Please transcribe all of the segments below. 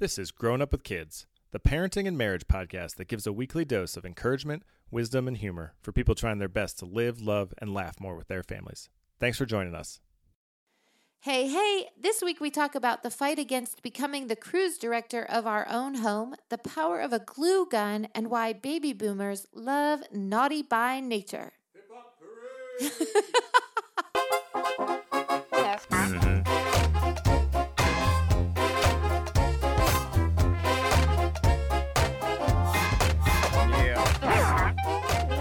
This is Grown Up With Kids, the parenting and marriage podcast that gives a weekly dose of encouragement, wisdom, and humor for people trying their best to live, love, and laugh more with their families. Thanks for joining us. Hey, this week we talk about the fight against becoming the cruise director of our own home, the power of a glue gun, and why baby boomers love Naughty by Nature. Hip hop hooray! Yes.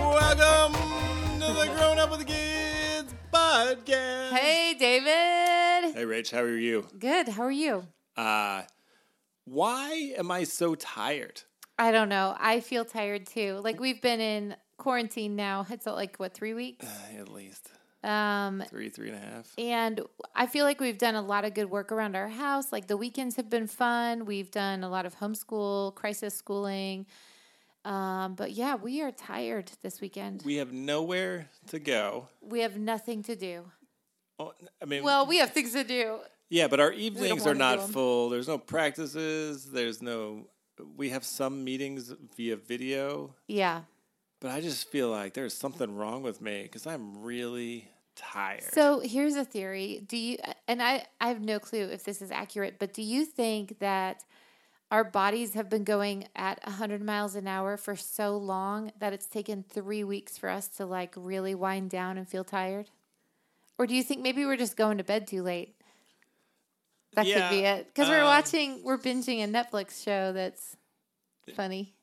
Welcome to the Grown Up With Kids podcast. Hey, David. Hey, Rach, how are you? Good. How are you? Why am I so tired? I don't know. I feel tired, too. Like, we've been in quarantine now. It's like, what, 3 weeks? At least. Three and a half. And I feel like we've done a lot of good work around our house. Like, the weekends have been fun. We've done a lot of homeschool, crisis schooling. But yeah, we are tired this weekend. We have nowhere to go. We have nothing to do. Well, we have things to do. Yeah, but our evenings are not full. There's no practices. We have some meetings via video. Yeah. But I just feel like there's something wrong with me because I'm really tired. So here's a theory. I have no clue if this is accurate, but do you think that our bodies have been going at 100 miles an hour for so long that it's taken 3 weeks for us to like really wind down and feel tired? Or do you think maybe we're just going to bed too late? That could be it. Because we're binging a Netflix show that's funny.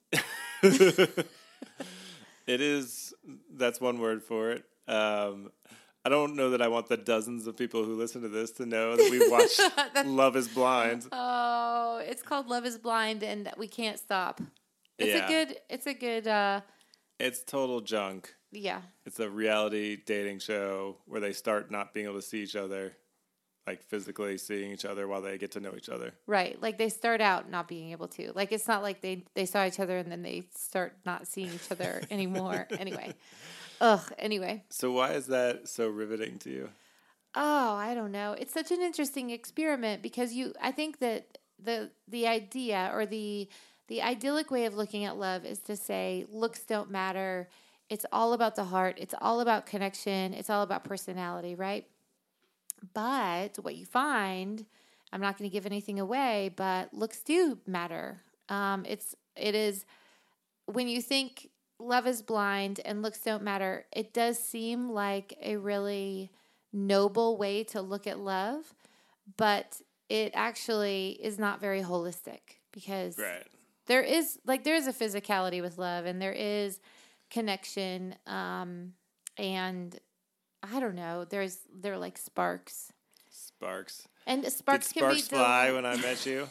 It is, that's one word for it. I don't know that I want the dozens of people who listen to this to know that we watched Love is Blind. Oh, it's called Love is Blind and we can't stop. It's total junk. Yeah. It's a reality dating show where they start not being able to see each other, like physically seeing each other while they get to know each other. Right. Like they start out not being able to. Like it's not like they saw each other and then they start not seeing each other anymore. Anyway. So why is that so riveting to you? Oh, I don't know. It's such an interesting experiment because I think that the idea or the idyllic way of looking at love is to say looks don't matter. It's all about the heart. It's all about connection. It's all about personality, right? But what you find, I'm not going to give anything away, but looks do matter. It is when you think love is blind and looks don't matter, it does seem like a really noble way to look at love, but it actually is not very holistic because there is a physicality with love and there is connection, and I don't know. They're like sparks. Sparks. And sparks can be... Did sparks fly when I met you?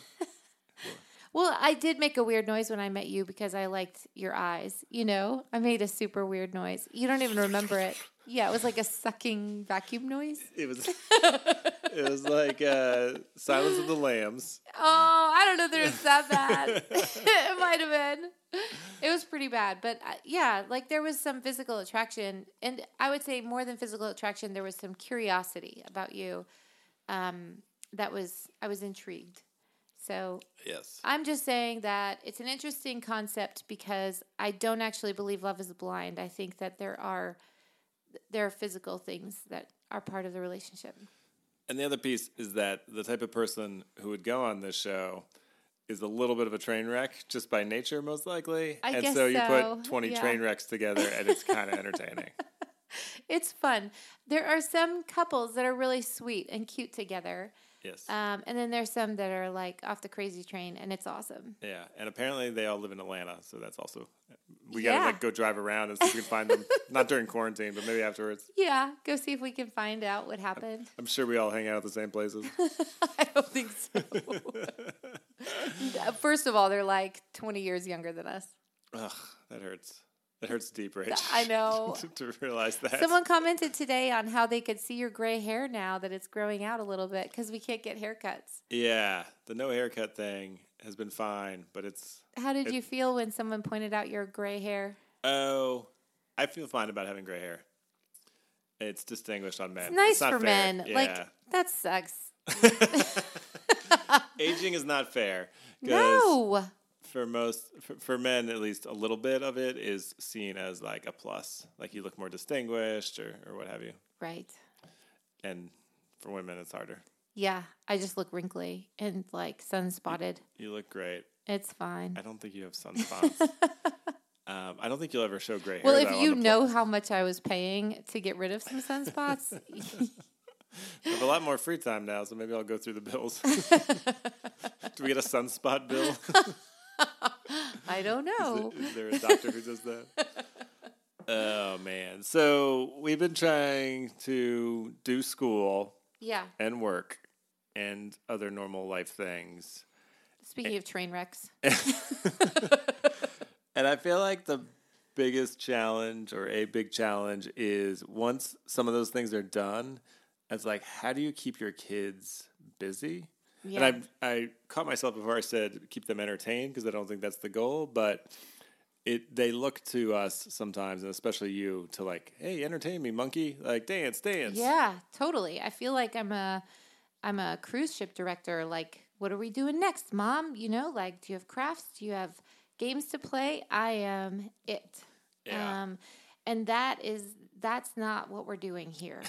Well, I did make a weird noise when I met you because I liked your eyes, you know? I made a super weird noise. You don't even remember it. Yeah, it was like a sucking vacuum noise. It was like Silence of the Lambs. Oh, I don't know that it's that bad. It might have been. It was pretty bad. But yeah, like there was some physical attraction. And I would say more than physical attraction, there was some curiosity about you. I was intrigued. So yes. I'm just saying that it's an interesting concept because I don't actually believe love is blind. I think that there are physical things that are part of the relationship. And the other piece is that the type of person who would go on this show is a little bit of a train wreck just by nature, most likely. I guess so. You put 20 train wrecks together and it's kind of entertaining. It's fun. There are some couples that are really sweet and cute together. Yes. And then there's some that are like off the crazy train and it's awesome. Yeah. And apparently they all live in Atlanta. So that's also, we got to like go drive around and see if we can find them. Not during quarantine, but maybe afterwards. Yeah. Go see if we can find out what happened. I'm sure we all hang out at the same places. I don't think so. First of all, they're like 20 years younger than us. Ugh, that hurts. It hurts deep, Rach. I know. to realize that. Someone commented today on how they could see your gray hair now that it's growing out a little bit because we can't get haircuts. Yeah. The no haircut thing has been fine, but it's... How did you feel when someone pointed out your gray hair? Oh, I feel fine about having gray hair. It's distinguished on men. It's nice for men. Yeah. Like, that sucks. Aging is not fair. No. For most, for men at least, a little bit of it is seen as like a plus. Like you look more distinguished or what have you. Right. And for women, it's harder. Yeah, I just look wrinkly and like sun-spotted. You look great. It's fine. I don't think you have sunspots. I don't think you'll ever show gray hair. Well, if you know how much I was paying to get rid of some sunspots. I have a lot more free time now, so maybe I'll go through the bills. Do we get a sunspot bill? I don't know. Is there a doctor who does that? Oh, man. So we've been trying to do school and work and other normal life things. Speaking of train wrecks. And I feel like the biggest challenge or a big challenge is once some of those things are done, it's like, how do you keep your kids busy? Yeah. And I caught myself before I said keep them entertained because I don't think that's the goal, but they look to us sometimes, and especially you, to like, hey, entertain me, monkey, like dance. Yeah, totally. I feel like I'm a cruise ship director. Like, what are we doing next, Mom? You know, like, do you have crafts? Do you have games to play? I am it. Yeah. And that's not what we're doing here.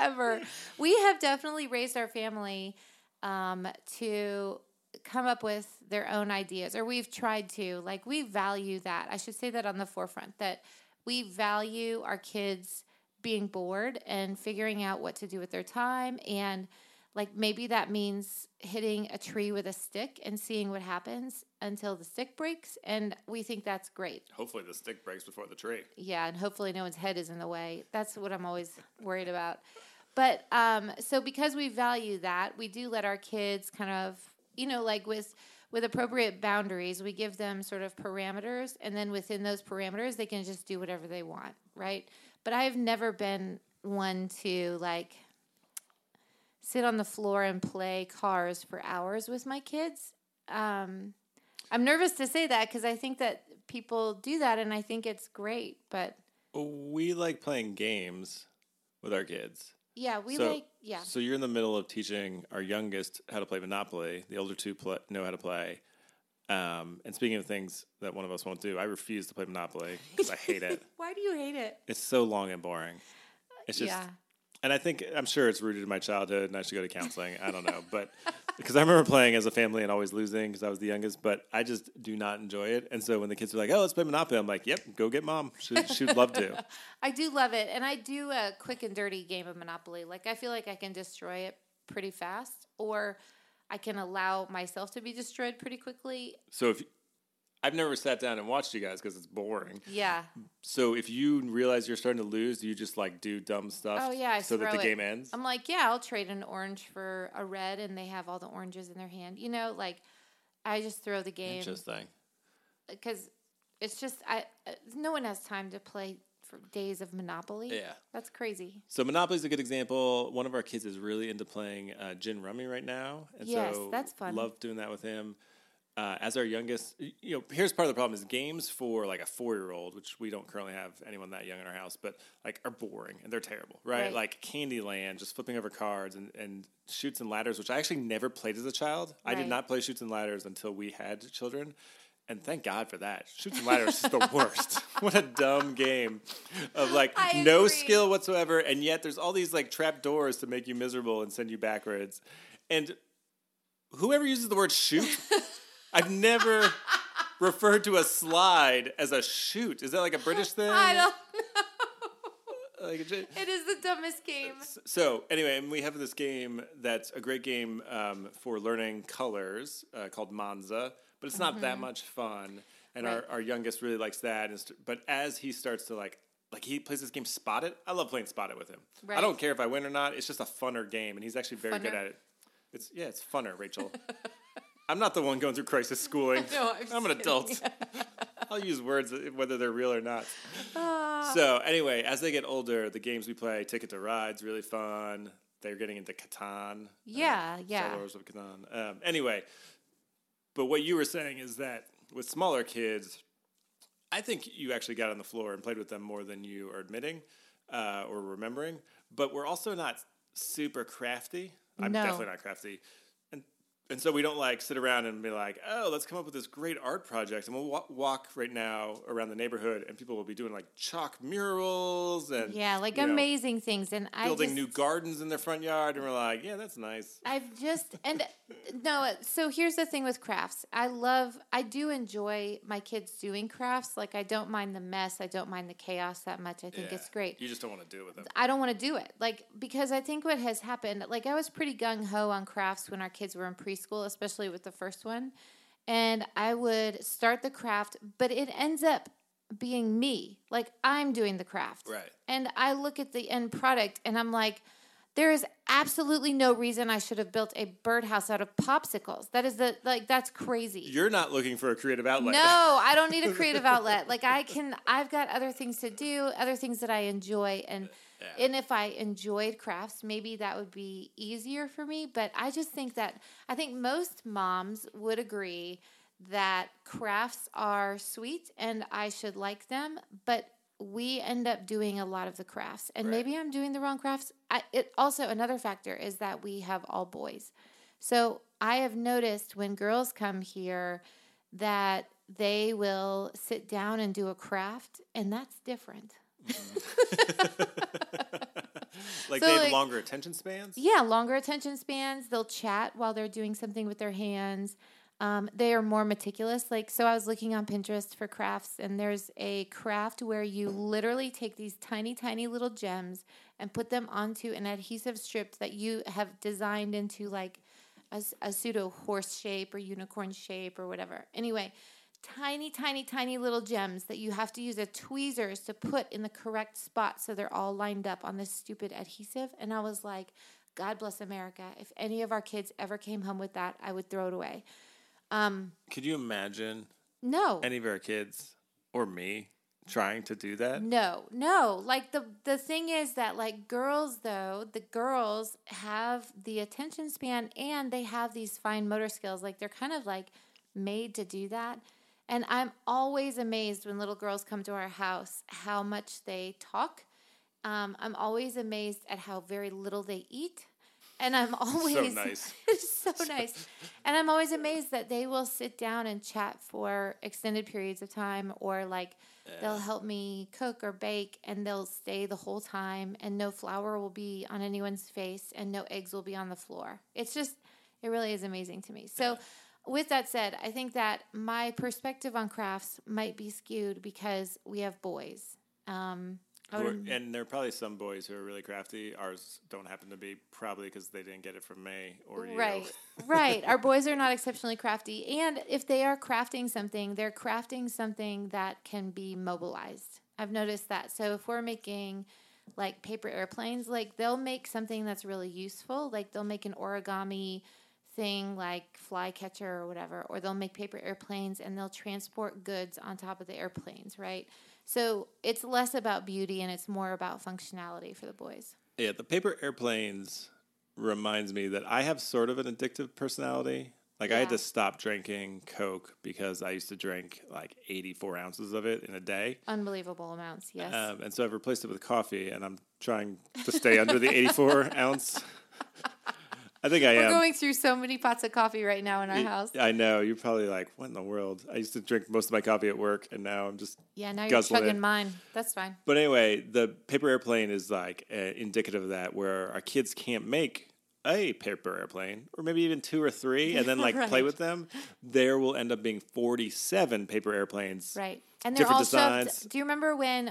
Ever. We have definitely raised our family to come up with their own ideas, or we've tried to. Like, we value that. I should say that on the forefront, that we value our kids being bored and figuring out what to do with their time. And, like, maybe that means hitting a tree with a stick and seeing what happens until the stick breaks, and we think that's great. Hopefully the stick breaks before the tree. Yeah, and hopefully no one's head is in the way. That's what I'm always worried about. But so because we value that, we do let our kids kind of, you know, like with appropriate boundaries, we give them sort of parameters, and then within those parameters, they can just do whatever they want, right? But I've never been one to, like, sit on the floor and play cars for hours with my kids. I'm nervous to say that because I think that people do that, and I think it's great. But we like playing games with our kids. Yeah, So you're in the middle of teaching our youngest how to play Monopoly. The older two know how to play. And speaking of things that one of us won't do, I refuse to play Monopoly because I hate it. Why do you hate it? It's so long and boring. It's just. Yeah. And I'm sure it's rooted in my childhood, and I should go to counseling. I don't know, but because I remember playing as a family and always losing because I was the youngest, but I just do not enjoy it. And so when the kids are like, oh, let's play Monopoly, I'm like, yep, go get Mom. She would love to. I do love it. And I do a quick and dirty game of Monopoly. Like, I feel like I can destroy it pretty fast, or I can allow myself to be destroyed pretty quickly. So I've never sat down and watched you guys because it's boring. Yeah. So if you realize you're starting to lose, do you just like do dumb stuff? Oh, yeah. So that the game ends? I'm like, yeah, I'll trade an orange for a red, and they have all the oranges in their hand. You know, like, I just throw the game. Interesting. Because it's just, no one has time to play for days of Monopoly. Yeah. That's crazy. So Monopoly's a good example. One of our kids is really into playing Gin Rummy right now. And yes, so that's fun. Love doing that with him. As our youngest, you know, here's part of the problem is games for like a 4-year-old, which we don't currently have anyone that young in our house, but like are boring and they're terrible, right? Like Candyland, just flipping over cards and chutes and ladders, which I actually never played as a child. Right. I did not play chutes and ladders until we had children. And thank God for that. Chutes and ladders is the worst. What a dumb game of like no skill whatsoever. And yet there's all these like trap doors to make you miserable and send you backwards. And whoever uses the word shoot... I've never referred to a slide as a chute. Is that like a British thing? I don't know. It is the dumbest game. So anyway, and we have this game that's a great game for learning colors called Monza, but it's not that much fun. And our youngest really likes that. But as he starts to like he plays this game Spot It. I love playing Spot It with him. Right. I don't care if I win or not. It's just a funner game, and he's actually very good at it. It's funner, Rachel. I'm not the one going through crisis schooling. No, I'm an adult. I'll use words whether they're real or not. So anyway, as they get older, the games we play, Ticket to Ride's really fun. They're getting into Catan. Settlers of Catan. Anyway, but what you were saying is that with smaller kids, I think you actually got on the floor and played with them more than you are admitting or remembering. But we're also not super crafty. I'm definitely not crafty. And so we don't like sit around and be like, oh, let's come up with this great art project. And we'll walk right now around the neighborhood and people will be doing like chalk murals and like amazing things. And building new gardens in their front yard. And we're like, yeah, that's nice. So here's the thing with crafts. I do enjoy my kids doing crafts. Like I don't mind the mess. I don't mind the chaos that much. I think it's great. You just don't want to do it with them. I don't want to do it. Like, because I think what has happened, like I was pretty gung-ho on crafts when our kids were in preschool, especially with the first one. And I would start the craft, but it ends up being me. Like, I'm doing the craft. Right. And I look at the end product, and I'm like, there is absolutely no reason I should have built a birdhouse out of popsicles. That is that's crazy. You're not looking for a creative outlet. No, I don't need a creative outlet. Like, I've got other things to do, other things that I enjoy, and if I enjoyed crafts, maybe that would be easier for me. But I think most moms would agree that crafts are sweet and I should like them. But we end up doing a lot of the crafts. And maybe I'm doing the wrong crafts. Also, another factor is that we have all boys. So I have noticed when girls come here that they will sit down and do a craft. And that's different. They have longer attention spans? Yeah, longer attention spans. They'll chat while they're doing something with their hands. They are more meticulous. Like, so I was looking on Pinterest for crafts, and there's a craft where you literally take these tiny, tiny little gems and put them onto an adhesive strip that you have designed into like a pseudo horse shape or unicorn shape or whatever. Anyway, tiny, tiny, tiny little gems that you have to use a tweezers to put in the correct spot so they're all lined up on this stupid adhesive. And I was like, God bless America. If any of our kids ever came home with that, I would throw it away. Could you imagine any of our kids or me trying to do that? No. Like the thing is that like the girls have the attention span and they have these fine motor skills. Like they're kind of like made to do that. And I'm always amazed when little girls come to our house how much they talk. I'm always amazed at how very little they eat. And I'm always so nice. Nice. And I'm always amazed that they will sit down and chat for extended periods of time or like they'll help me cook or bake and they'll stay the whole time and no flour will be on anyone's face and no eggs will be on the floor. It really is amazing to me. So with that said, I think that my perspective on crafts might be skewed because we have boys. And there are probably some boys who are really crafty. Ours don't happen to be, probably because they didn't get it from me or you. Right. Our boys are not exceptionally crafty. And if they are crafting something, they're crafting something that can be mobilized. I've noticed that. So if we're making like paper airplanes, like they'll make something that's really useful. Like they'll make an origami thing like flycatcher or whatever, or they'll make paper airplanes and they'll transport goods on top of the airplanes, right? So it's less about beauty and it's more about functionality for the boys. Yeah, the paper airplanes reminds me that I have sort of an addictive personality. Like I had to stop drinking Coke because I used to drink like 84 ounces of it in a day. Unbelievable amounts, yes. And so I've replaced it with coffee and I'm trying to stay under the 84 ounce. I think I am. We're going through so many pots of coffee right now in our house. I know. You're probably like, what in the world? I used to drink most of my coffee at work, and now I'm just now you're chugging mine. That's fine. But anyway, the paper airplane is like indicative of that, where our kids can't make a paper airplane, or maybe even two or three, and then like play with them. There will end up being 47 paper airplanes. Right. And they're all designs. Shoved. Do you remember when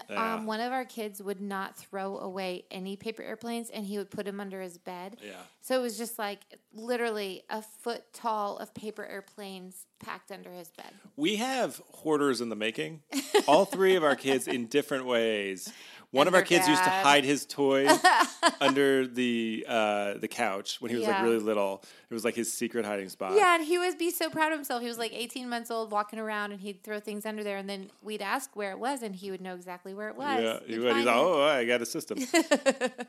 one of our kids would not throw away any paper airplanes and he would put them under his bed? Yeah. So it was just like literally a foot tall of paper airplanes packed under his bed. We have hoarders in the making. All three of our kids in different ways. One of our kids used to hide his toy under the couch when he was like really little. It was like his secret hiding spot. Yeah, and he would be so proud of himself. He was like 18 months old walking around and he'd throw things under there and then we'd ask where it was and he would know exactly where it was. Yeah, he would. He's like, oh, I got a system.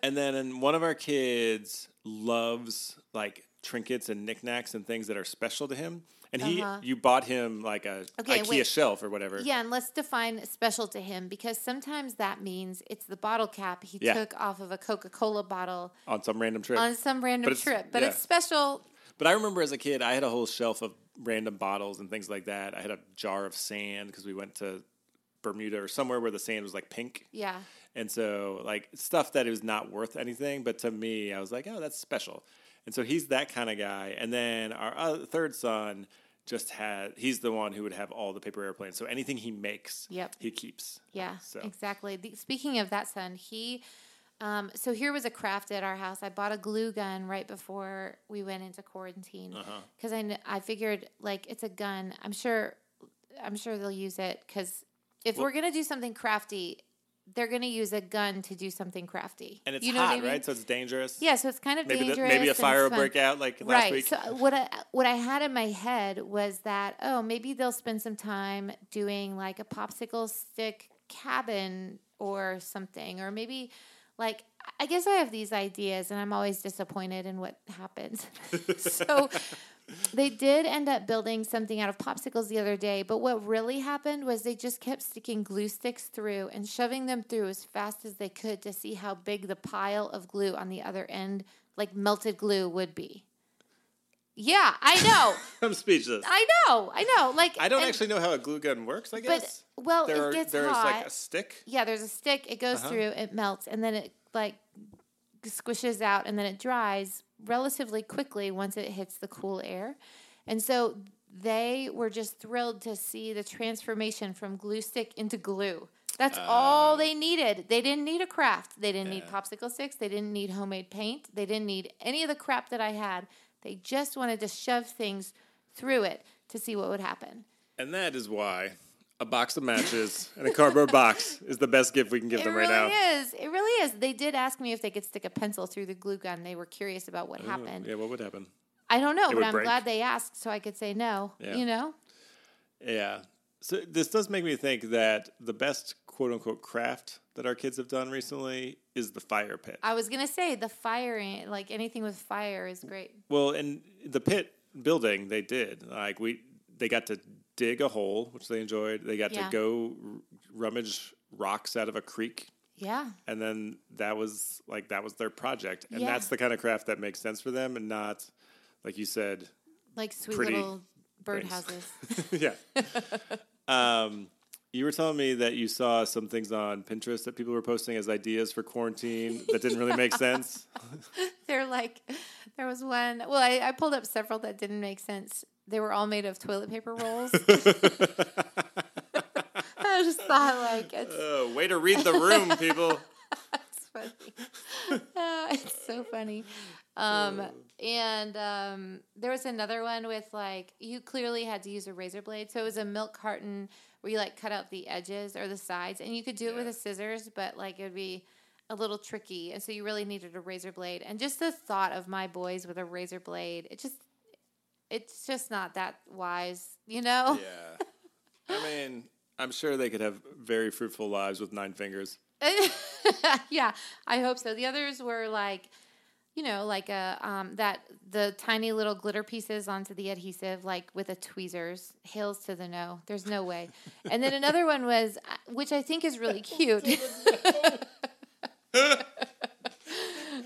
And then one of our kids loves like trinkets and knickknacks and things that are special to him. And you bought him like a IKEA shelf or whatever. Yeah, and let's define special to him because sometimes that means it's the bottle cap he took off of a Coca-Cola bottle. On some random trip. But it's special But I remember as a kid, I had a whole shelf of random bottles and things like that. I had a jar of sand because we went to Bermuda or somewhere where the sand was like pink. Yeah. And so like stuff that it was not worth anything. But to me, I was like, oh, that's special. And so he's that kind of guy. And then our third son just had, he's the one who would have all the paper airplanes. So anything he makes, he keeps. Yeah, so. Exactly. Speaking of that son, he, so here was a craft at our house. I bought a glue gun right before we went into quarantine. Because I figured like it's a gun. I'm sure they'll use it because if we're going to do something crafty, they're going to use a gun to do something crafty. And it's hot, I mean? Right? So it's dangerous. Yeah, so it's kind of dangerous. Maybe a fire will break out like last week. Right, so what I had in my head was that, oh, maybe they'll spend some time doing like a popsicle stick cabin or something. Or maybe like, I guess I have these ideas and I'm always disappointed in what happens. So they did end up building something out of popsicles the other day, but what really happened was they just kept sticking glue sticks through and shoving them through as fast as they could to see how big the pile of glue on the other end, like melted glue, would be. Yeah, I know. I'm speechless. I know. Like I don't actually know how a glue gun works, I guess. But, well, there's hot. There's like a stick. Yeah, there's a stick. It goes through, it melts, and then it like squishes out, and then it dries relatively quickly once it hits the cool air. And so they were just thrilled to see the transformation from glue stick into glue. That's all they needed. They didn't need a craft. They didn't need popsicle sticks. They didn't need homemade paint. They didn't need any of the crap that I had. They just wanted to shove things through it to see what would happen. And that is why a box of matches and a cardboard box is the best gift we can give them right now. It really is. They did ask me if they could stick a pencil through the glue gun. They were curious about what happened. Yeah, what would happen? I don't know, but I'm glad they asked so I could say no, you know? Yeah. So this does make me think that the best quote-unquote craft that our kids have done recently is the fire pit. I was going to say the firing, like anything with fire is great. Well, and the pit building they did. Like they got to dig a hole, which they enjoyed. They got to go rummage rocks out of a creek. Yeah. And then that was their project. And that's the kind of craft that makes sense for them and not, like you said, like sweet little birdhouses. Yeah. You were telling me that you saw some things on Pinterest that people were posting as ideas for quarantine that didn't really make sense. They're like, there was one. Well, I pulled up several that didn't make sense. They were all made of toilet paper rolls. I just thought, like, it's... way to read the room, people. It's funny. It's so funny. And there was another one with, like, you clearly had to use a razor blade. So it was a milk carton where you, like, cut out the edges or the sides. And you could do it with a scissors, but, like, it would be a little tricky. And so you really needed a razor blade. And just the thought of my boys with a razor blade, it's just not that wise, you know? Yeah. I mean, I'm sure they could have very fruitful lives with 9 fingers. Yeah, I hope so. The others were like, you know, like the tiny little glitter pieces onto the adhesive, like with a tweezers. Hails to the no. There's no way. And then another one was, which I think is really cute.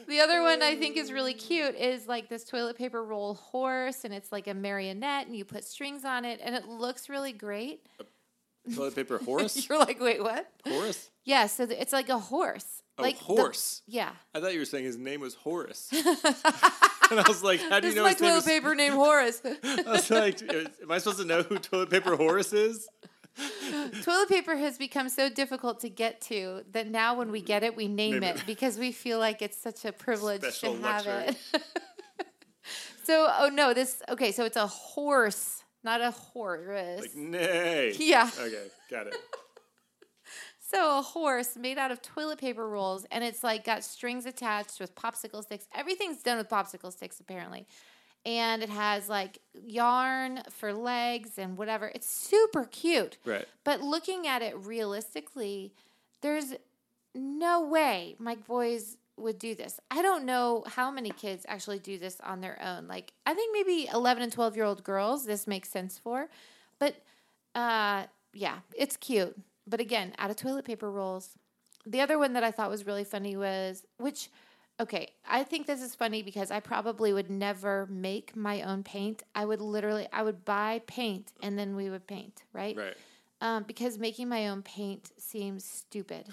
The other one I think is really cute is like this toilet paper roll horse, and it's like a marionette, and you put strings on it, and it looks really great. A toilet paper horse? You're like, wait, what? Horse? Yeah, so it's like a horse. Oh, like horse? Yeah. I thought you were saying his name was Horace. And I was like, how do you know his name is... It's my toilet paper named Horace. I was like, am I supposed to know who toilet paper Horace is? Toilet paper has become so difficult to get to that now when we get it, we name it because we feel like it's such a privilege to have it. So, so it's a horse, not a horse. Like, nay. Yeah. Okay, got it. So a horse made out of toilet paper rolls, and it's like got strings attached with popsicle sticks. Everything's done with popsicle sticks apparently. And it has, like, yarn for legs and whatever. It's super cute. Right. But looking at it realistically, there's no way my boys would do this. I don't know how many kids actually do this on their own. Like, I think maybe 11- and 12-year-old girls this makes sense for. But, it's cute. But, again, out of toilet paper rolls. The other one that I thought was really funny was, which Okay, I think this is funny because I probably would never make my own paint. I would buy paint and then we would paint, right? Right. Because making my own paint seems stupid.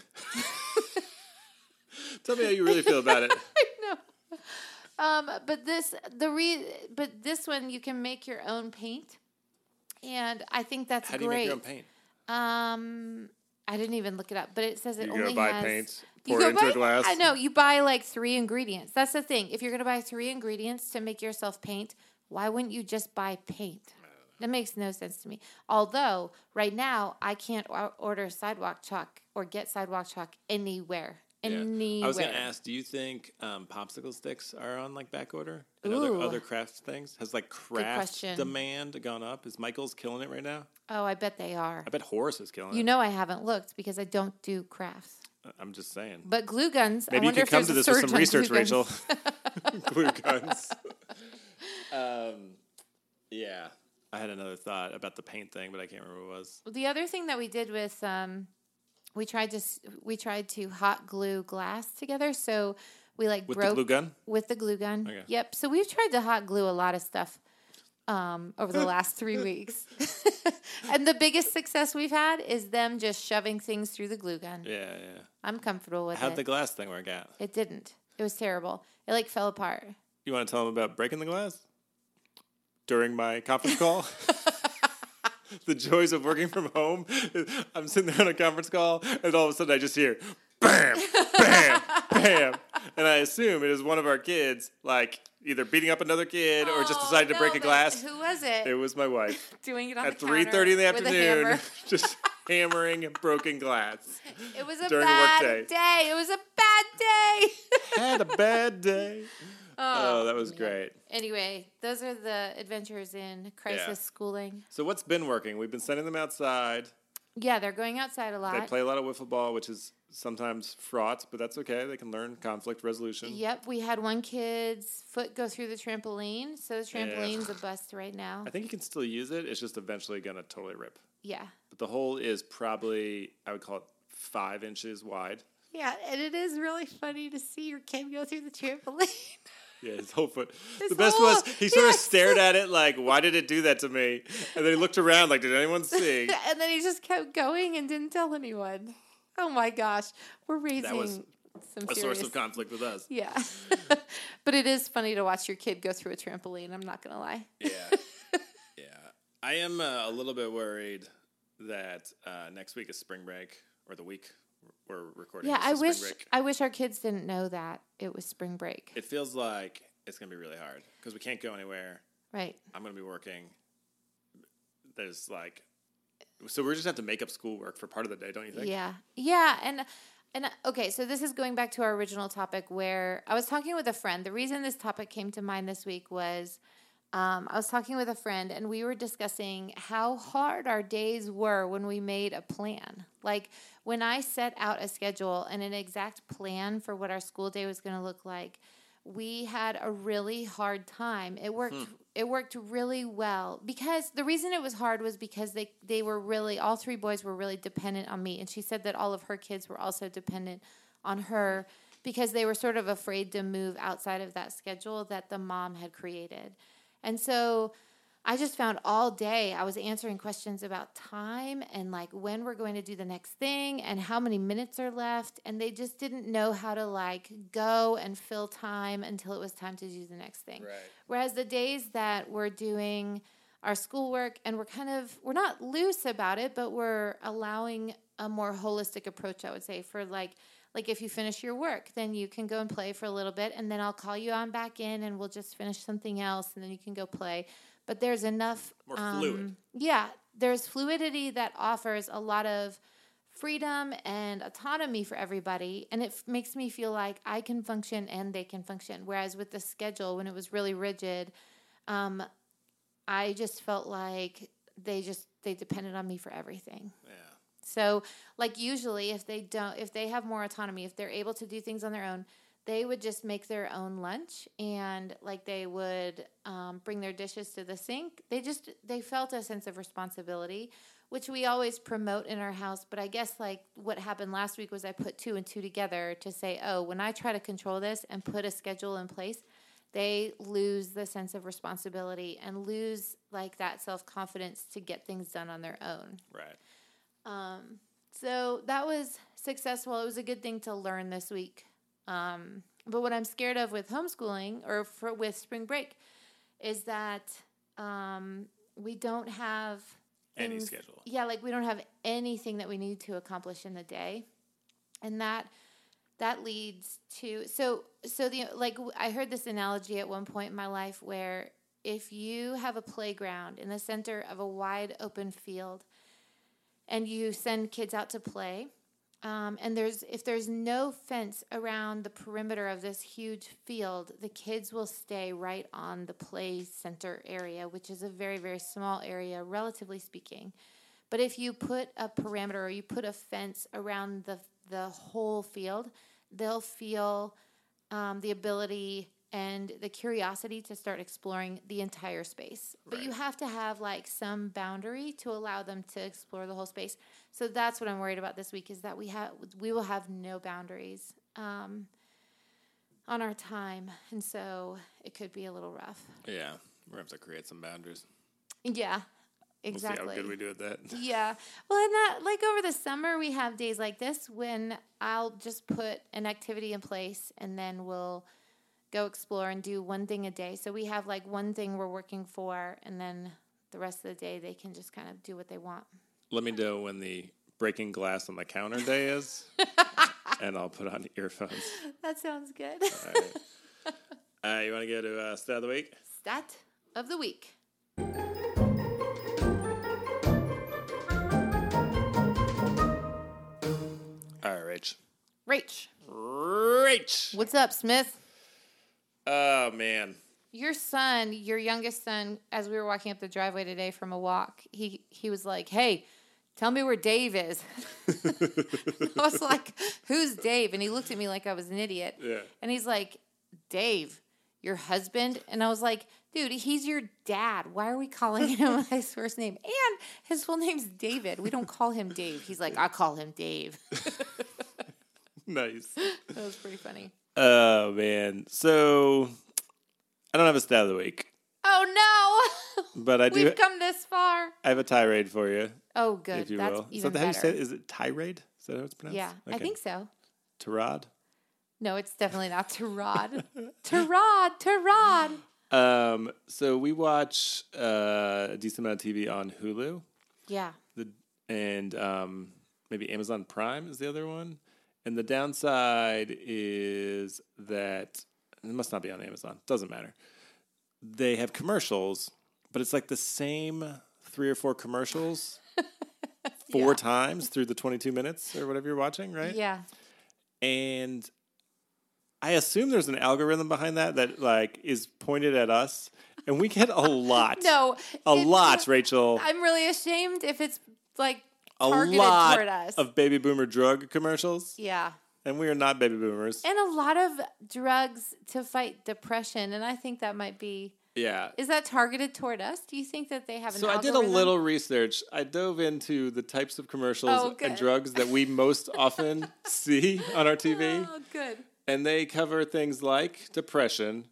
Tell me how you really feel about it. I know. But this one you can make your own paint, and I think that's great. How do you make your own paint? I didn't even look it up, but it says it only has... You go buy paints, pour it into a glass. I know. You buy like 3 ingredients. That's the thing. If you're going to buy 3 ingredients to make yourself paint, why wouldn't you just buy paint? That makes no sense to me. Although, right now, I can't order sidewalk chalk or get sidewalk chalk anywhere. Anywhere. Yeah. I was going to ask, do you think popsicle sticks are on like back order? And other craft things? Has like craft demand gone up? Is Michael's killing it right now? Oh, I bet they are. I bet Horace is killing it. You know I haven't looked because I don't do crafts. I'm just saying. But glue guns. Maybe I wonder you could come to this with some research, Rachel. Glue guns. Yeah. I had another thought about the paint thing, but I can't remember what it was. The other thing that we did with... We tried to hot glue glass together, so we broke... With the glue gun? With the glue gun. Okay. Yep. So we've tried to hot glue a lot of stuff over the last 3 weeks. And the biggest success we've had is them just shoving things through the glue gun. Yeah, yeah. I'm comfortable with it. How'd the glass thing work out? It didn't. It was terrible. It fell apart. You want to tell them about breaking the glass? During my conference call? The joys of working from home. I'm sitting there on a conference call, and all of a sudden I just hear, bam, bam, bam. And I assume it is one of our kids, either beating up another kid or just decided to break a glass. Who was it? It was my wife. Doing it on the counter. At 3:30 in the afternoon, just hammering broken glass. It was a bad day. It was a bad day. Had a bad day. Oh, that was great. Anyway, those are the adventures in crisis schooling. So what's been working? We've been sending them outside. Yeah, they're going outside a lot. They play a lot of wiffle ball, which is sometimes fraught, but that's okay. They can learn conflict resolution. Yep, we had one kid's foot go through the trampoline, so the trampoline's a bust right now. I think you can still use it. It's just eventually going to totally rip. Yeah. But the hole is probably, I would call it 5 inches wide. Yeah, and it is really funny to see your kid go through the trampoline. Yeah, his whole foot. The best was he sort of stared at it like, why did it do that to me? And then he looked around like, did anyone see? And then he just kept going and didn't tell anyone. Oh, my gosh. We're raising some serious... source of conflict with us. Yeah. But it is funny to watch your kid go through a trampoline. I'm not going to lie. Yeah. Yeah. I am a little bit worried that next week is spring break, or the week we're recording. Yeah, I wish our kids didn't know that it was spring break. It feels like it's going to be really hard because we can't go anywhere. Right. I'm going to be working. There's so we're just going to have to make up schoolwork for part of the day, don't you think? Yeah. Yeah, and okay, so this is going back to our original topic where I was talking with a friend. The reason this topic came to mind this week was I was talking with a friend, and we were discussing how hard our days were when we made a plan. Like, when I set out a schedule and an exact plan for what our school day was going to look like, we had a really hard time. It worked really well, because the reason it was hard was because they were really, all 3 boys were really dependent on me. And she said that all of her kids were also dependent on her because they were sort of afraid to move outside of that schedule that the mom had created. And so I just found all day I was answering questions about time and when we're going to do the next thing and how many minutes are left. And they just didn't know how to go and fill time until it was time to do the next thing. Right. Whereas the days that we're doing our schoolwork and we're not loose about it, but we're allowing a more holistic approach, I would say, for like if you finish your work, then you can go and play for a little bit, and then I'll call you on back in, and we'll just finish something else, and then you can go play. But there's enough... more fluid. Yeah, there's fluidity that offers a lot of freedom and autonomy for everybody, and it makes me feel like I can function and they can function. Whereas with the schedule, when it was really rigid, I just felt like they depended on me for everything. Yeah. So, usually if they have more autonomy, if they're able to do things on their own, they would just make their own lunch, and, they would bring their dishes to the sink. They felt a sense of responsibility, which we always promote in our house. But I guess like what happened last week was I put 2 and 2 together to say, oh, when I try to control this and put a schedule in place, they lose the sense of responsibility and lose like that self-confidence to get things done on their own. Right. So that was successful. It was a good thing to learn this week. But what I'm scared of with homeschooling or with spring break is that we don't have things, any schedule. Yeah, like we don't have anything that we need to accomplish in the day. And that leads to so I heard this analogy at one point in my life where if you have a playground in the center of a wide open field and you send kids out to play, and if there's no fence around the perimeter of this huge field, the kids will stay right on the play center area, which is a very, very small area, relatively speaking. But if you put a perimeter or you put a fence around the whole field, they'll feel the ability and the curiosity to start exploring the entire space. Right. But you have to have like some boundary to allow them to explore the whole space. So that's what I'm worried about this week is that we will have no boundaries on our time. And so it could be a little rough. Yeah. We're gonna have to create some boundaries. Yeah. Exactly. We'll see how good we do at that. Yeah. Well, and that, like over the summer, we have days like this when I'll just put an activity in place and then we'll go explore and do one thing a day. So we have like one thing we're working for and then the rest of the day they can just kind of do what they want. Let me know when the breaking glass on the counter day is and I'll put on earphones. That sounds good. All right. You want to go to Stat of the Week? Stat of the Week. Rach. What's up, Smith? Oh, man. Your youngest son, as we were walking up the driveway today from a walk, he was like, hey, tell me where Dave is. I was like, who's Dave? And he looked at me like I was an idiot. Yeah. And he's like, Dave, your husband? And I was like, dude, he's your dad. Why are we calling him his first name? And his full name's David. We don't call him Dave. He's like, I call him Dave. Nice. That was pretty funny. Oh, man. So, I don't have a stat of the week. Oh, no. But I do. We've come this far. I have a tirade for you. Oh, good. If you That's will. Even so better. How you say it? Is it tirade? Is that how it's pronounced? Yeah, okay. I think so. Tirade? No, it's definitely not tirade. Tirade. So, we watch a decent amount of TV on Hulu. Yeah. And maybe Amazon Prime is the other one. And the downside is that it must not be on Amazon. Doesn't matter. They have commercials, but it's like the same 3 or 4 commercials four times through the 22 minutes or whatever you're watching, right? Yeah. And I assume there's an algorithm behind that like is pointed at us, and we get a lot. Rachel. I'm really ashamed if it's like. A lot us. Of baby boomer drug commercials. Yeah. And we are not baby boomers. And a lot of drugs to fight depression. And I think that might be... Yeah. Is that targeted toward us? Do you think that they have an algorithm? I did a little research. I dove into the types of commercials and drugs that we most often see on our TV. Oh, good. And they cover things like depression,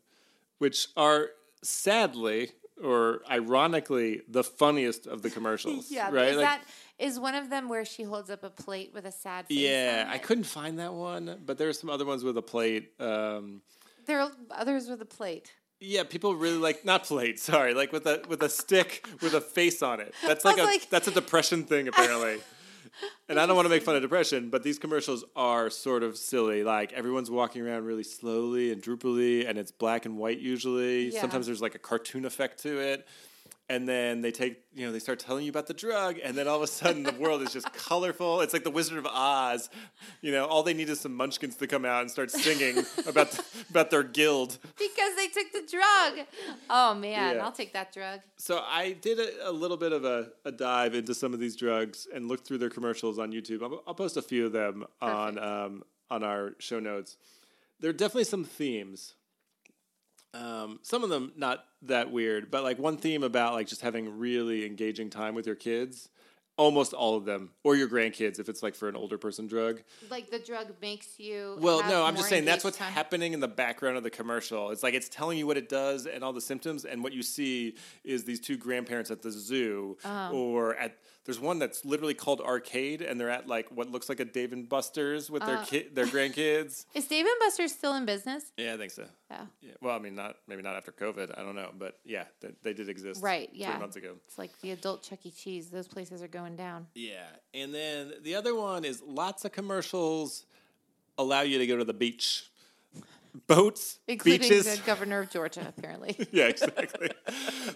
which are sadly or ironically the funniest of the commercials. Yeah. Right? Is one of them where she holds up a plate with a sad face? Yeah, I couldn't find that one, but there are some other ones with a plate. There are others with a plate. Yeah, people really like not plate. Sorry, like with a stick with a face on it. That's that's a depression thing apparently. And I don't want to make fun of depression, but these commercials are sort of silly. Like everyone's walking around really slowly and droopily, and it's black and white usually. Yeah. Sometimes there's like a cartoon effect to it. And then they they start telling you about the drug, and then all of a sudden the world is just colorful. It's like the Wizard of Oz. You know, all they need is some munchkins to come out and start singing about their guild. Because they took the drug. Oh, man, yeah. I'll take that drug. So I did a little bit of a dive into some of these drugs and looked through their commercials on YouTube. I'll post a few of them on our show notes. There are definitely some themes. Some of them not that weird, but like one theme about like just having really engaging time with your kids Almost all of them, or your grandkids if it's like for an older person drug. Like the drug makes you. Well, no, I'm just saying that's what's happening in the background of the commercial. It's like it's telling you what it does and all the symptoms, and what you see is these two grandparents at the zoo, or at there's one that's literally called Arcade, and they're at like what looks like a Dave and Buster's with their grandkids. Is Dave and Buster's still in business? Yeah, I think so. Oh. Yeah. Well, I mean, maybe not after COVID. I don't know, but yeah, they did exist. Right. Yeah. 3 months ago. It's like the adult Chuck E. Cheese. Those places are going down. Yeah. And then the other one is lots of commercials allow you to go to the beach. Boats, including beaches. Including the governor of Georgia, apparently. Yeah, exactly.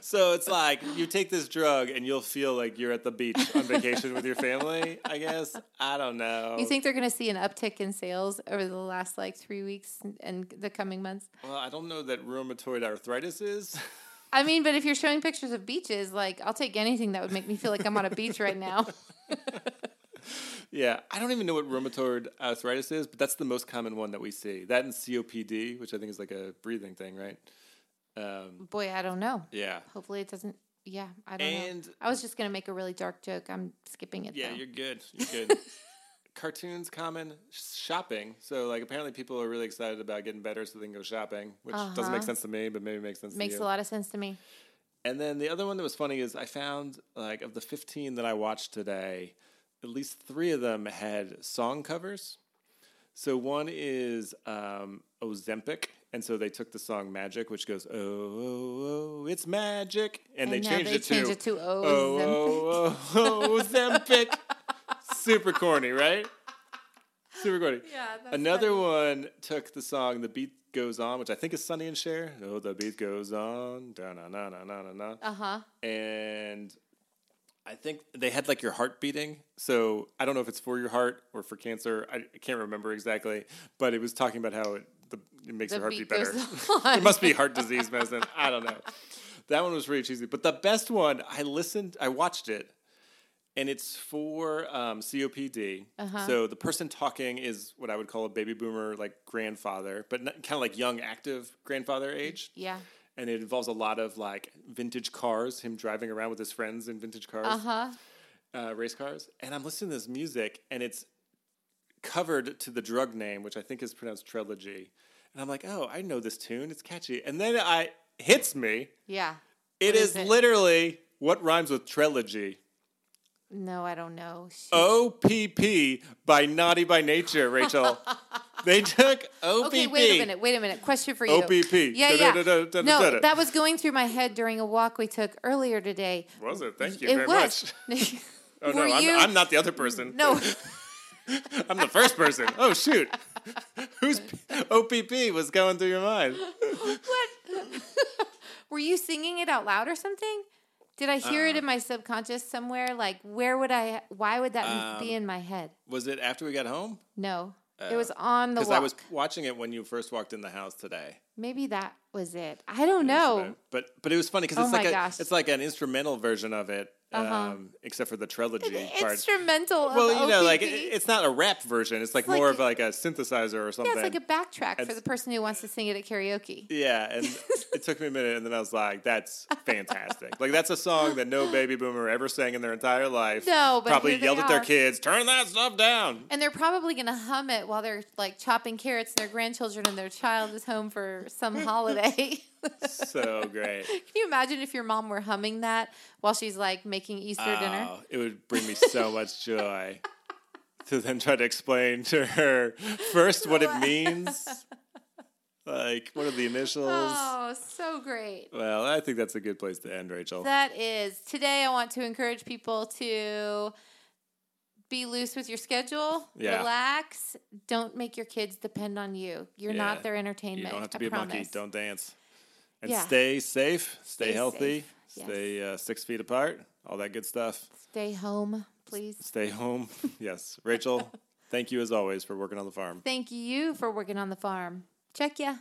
So it's like you take this drug and you'll feel like you're at the beach on vacation with your family, I guess. I don't know. You think they're going to see an uptick in sales over the last like 3 weeks and the coming months? Well, I don't know that rheumatoid arthritis is. I mean, but if you're showing pictures of beaches, like I'll take anything that would make me feel like I'm on a beach right now. Yeah, I don't even know what rheumatoid arthritis is, but that's the most common one that we see. That and COPD, which I think is like a breathing thing, right? Boy, I don't know. Yeah. Hopefully it doesn't. Yeah, I don't know. I was just going to make a really dark joke. I'm skipping it. Yeah, though. You're good. Cartoons common. Shopping. So like apparently people are really excited about getting better so they can go shopping, which doesn't make sense to me, but maybe makes sense to you. Makes a lot of sense to me. And then the other one that was funny is I found like of the 15 that I watched today, at least 3 of them had song covers. So one is Ozempic, and so they took the song Magic, which goes, oh, oh, oh, it's magic. And they changed it to oh, oh, oh, Ozempic. Super corny, right? Super corny. Yeah, that's another funny. One took the song The Beat Goes On, which I think is Sonny and Cher. Oh, the beat goes on. Da-na-na-na-na-na-na. Uh-huh. And I think they had like your heart beating, so I don't know if it's for your heart or for cancer. I can't remember exactly, but it was talking about how it makes your heart beat better. It must be heart disease medicine. I don't know. That one was pretty cheesy, but the best one I watched it, and it's for COPD. Uh-huh. So the person talking is what I would call a baby boomer like grandfather, but kind of like young active grandfather age. Yeah. And it involves a lot of, like, vintage cars, him driving around with his friends in vintage cars, race cars. And I'm listening to this music, and it's covered to the drug name, which I think is pronounced Trilogy. And I'm like, oh, I know this tune. It's catchy. And then it hits me. Yeah. What is it? Literally what rhymes with Trilogy. No, I don't know. Shoot. O-P-P by Naughty by Nature, Rachel. They took O-P-P. Okay, wait a minute. Question for you. O-P-P. Yeah. No, that was going through my head during a walk we took earlier today. Was it? Thank you very much. Oh, no, I'm not the other person. No. I'm the first person. Oh, shoot. Whose O-P-P was going through your mind? What? Were you singing it out loud or something? Did I hear it in my subconscious somewhere? Like, why would that be in my head? Was it after we got home? No. It was on the walk. Because I was watching it when you first walked in the house today. Maybe that was it. I don't know. But it was funny because it's like an instrumental version of it, except for the Trilogy part. Instrumental. Well, of you know, like it's not a rap version. It's like more of like a synthesizer or something. Yeah, it's like a backtrack for the person who wants to sing it at karaoke. Yeah, and it took me a minute, and then I was like, "That's fantastic!" Like that's a song that no baby boomer ever sang in their entire life. No, but probably yelled at their kids, "Turn that stuff down!" And they're probably gonna hum it while they're like chopping carrots, and their grandchildren and their child is home for some holiday. So great. Can you imagine if your mom were humming that while she's like making Easter dinner? Oh, it would bring me so much joy to then try to explain to her first what it means. Like, what are the initials? Oh, so great. Well, I think that's a good place to end, Rachel. That is. Today I want to encourage people to be loose with your schedule. Yeah. Relax. Don't make your kids depend on you. You're not their entertainment. You don't have to be a monkey. Don't dance. And stay safe. Stay healthy. Safe. Stay 6 feet apart. All that good stuff. Stay home, please. Stay home. Yes. Rachel, thank you as always for working on the farm. Thank you for working on the farm. Check ya.